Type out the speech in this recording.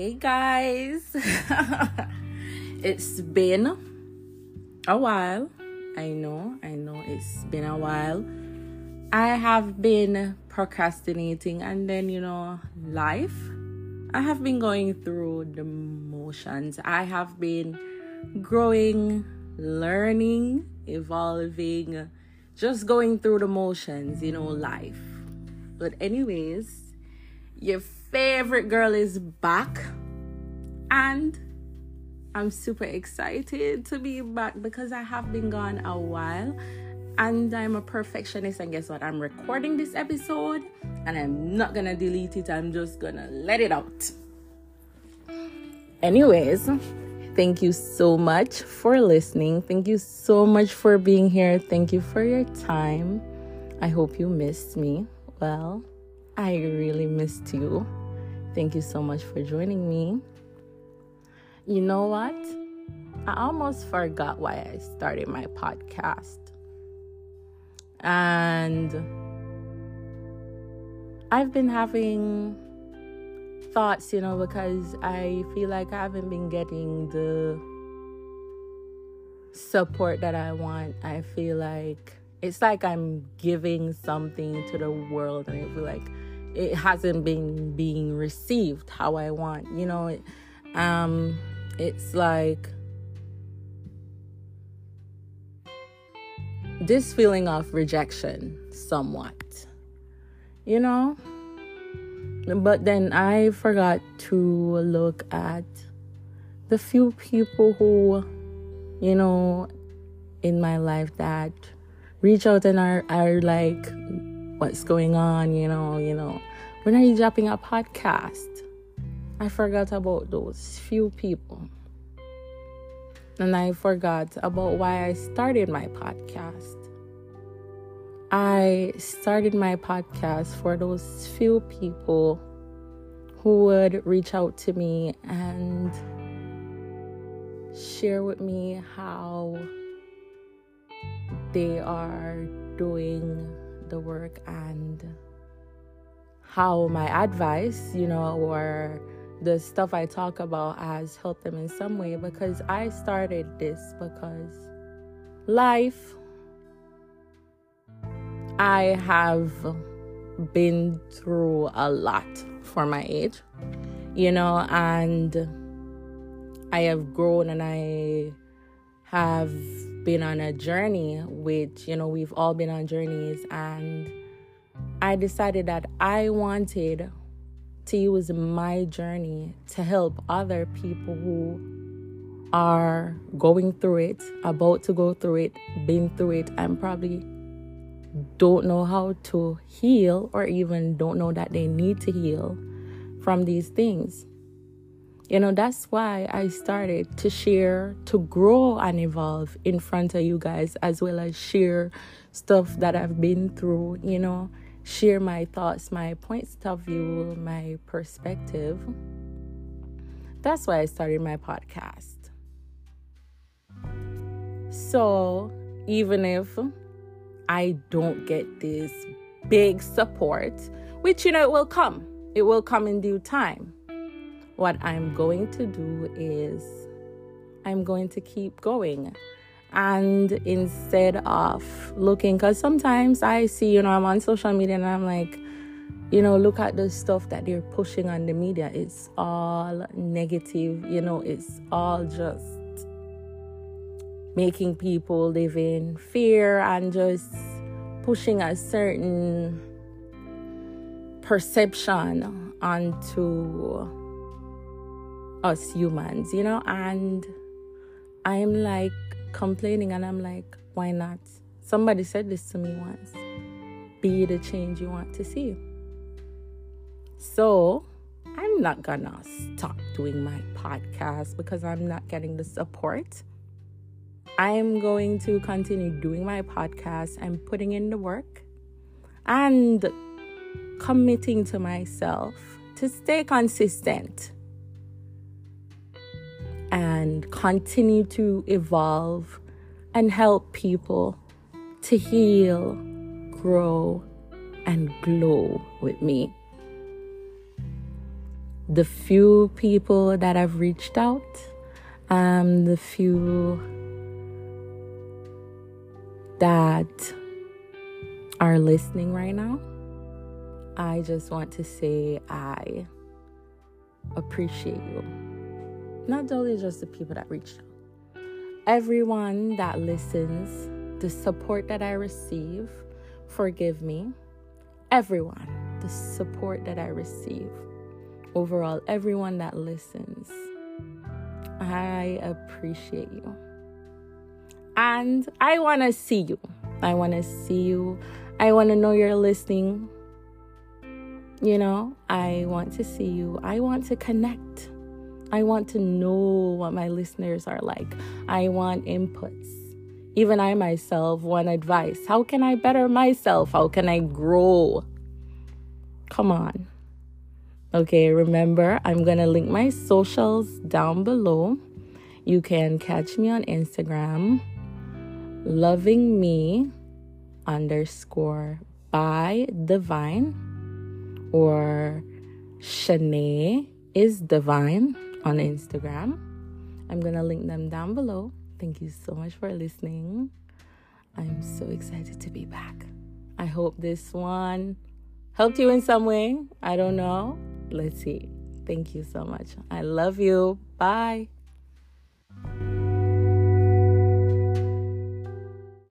Hey guys, it's been a while. I know it's been a while. I have been procrastinating, and then life. I have been going through the motions. I have been growing, learning, evolving, just going through the motions, life. But anyways, your favorite girl is back, and I'm super excited to be back because I have been gone a while, and I'm a perfectionist, and guess what? I'm recording this episode and I'm not gonna delete it. I'm just gonna let it out. Anyways, thank you so much for listening. Thank you so much for being here. Thank you for your time. I hope you missed me. Well, I really missed you. Thank you so much for joining me. You know what? I almost forgot why I started my podcast. And I've been having thoughts, because I feel like I haven't been getting the support that I want. I feel like it's like I'm giving something to the world, and I feel like it hasn't been being received how I want. It's like this feeling of rejection somewhat, but then I forgot to look at the few people who, in my life that reach out and are like, what's going on, when are you dropping a podcast? I forgot about those few people. And I forgot about why I started my podcast. I started my podcast for those few people who would reach out to me and share with me how they are doing the work and how my advice, or the stuff I talk about has helped them in some way, because I started this because life, I have been through a lot for my age, and I have grown, and I have been on a journey, which we've all been on journeys, and I decided that I wanted to use my journey to help other people who are going through it, about to go through it, been through it, and probably don't know how to heal, or even don't know that they need to heal from these things. That's why I started to share, to grow and evolve in front of you guys, as well as share stuff that I've been through, share my thoughts, my points of view, my perspective. That's why I started my podcast. So even if I don't get this big support, which, it will come in due time. What I'm going to do is I'm going to keep going. And instead of looking, because sometimes I see, I'm on social media and I'm like, look at the stuff that they're pushing on the media. It's all negative, it's all just making people live in fear and just pushing a certain perception onto us humans, and I'm like complaining, and I'm like, why not? Somebody said this to me once: be the change you want to see. So I'm not gonna stop doing my podcast because I'm not getting the support. I'm going to continue doing my podcast and putting in the work and committing to myself to stay consistent and continue to evolve and help people to heal, grow, and glow with me. the few people that I've reached out, the few that are listening right now, I just want to say I appreciate you. Not only just the people that reached out, everyone that listens, the support that I receive, forgive me. Everyone, the support that I receive. Overall, everyone that listens, I appreciate you. And I want to see you. I want to see you. I want to know you're listening. You know, I want to see you. I want to connect. I want to know what my listeners are like. I want inputs. Even I myself want advice. How can I better myself? How can I grow? Come on. Okay, remember, I'm going to link my socials down below. You can catch me on Instagram, lovingme underscore by divine, or Shanae is divine on Instagram. I'm going to link them down below. Thank you so much for listening. I'm so excited to be back. I hope this one helped you in some way. I don't know. Let's see. Thank you so much. I love you. Bye.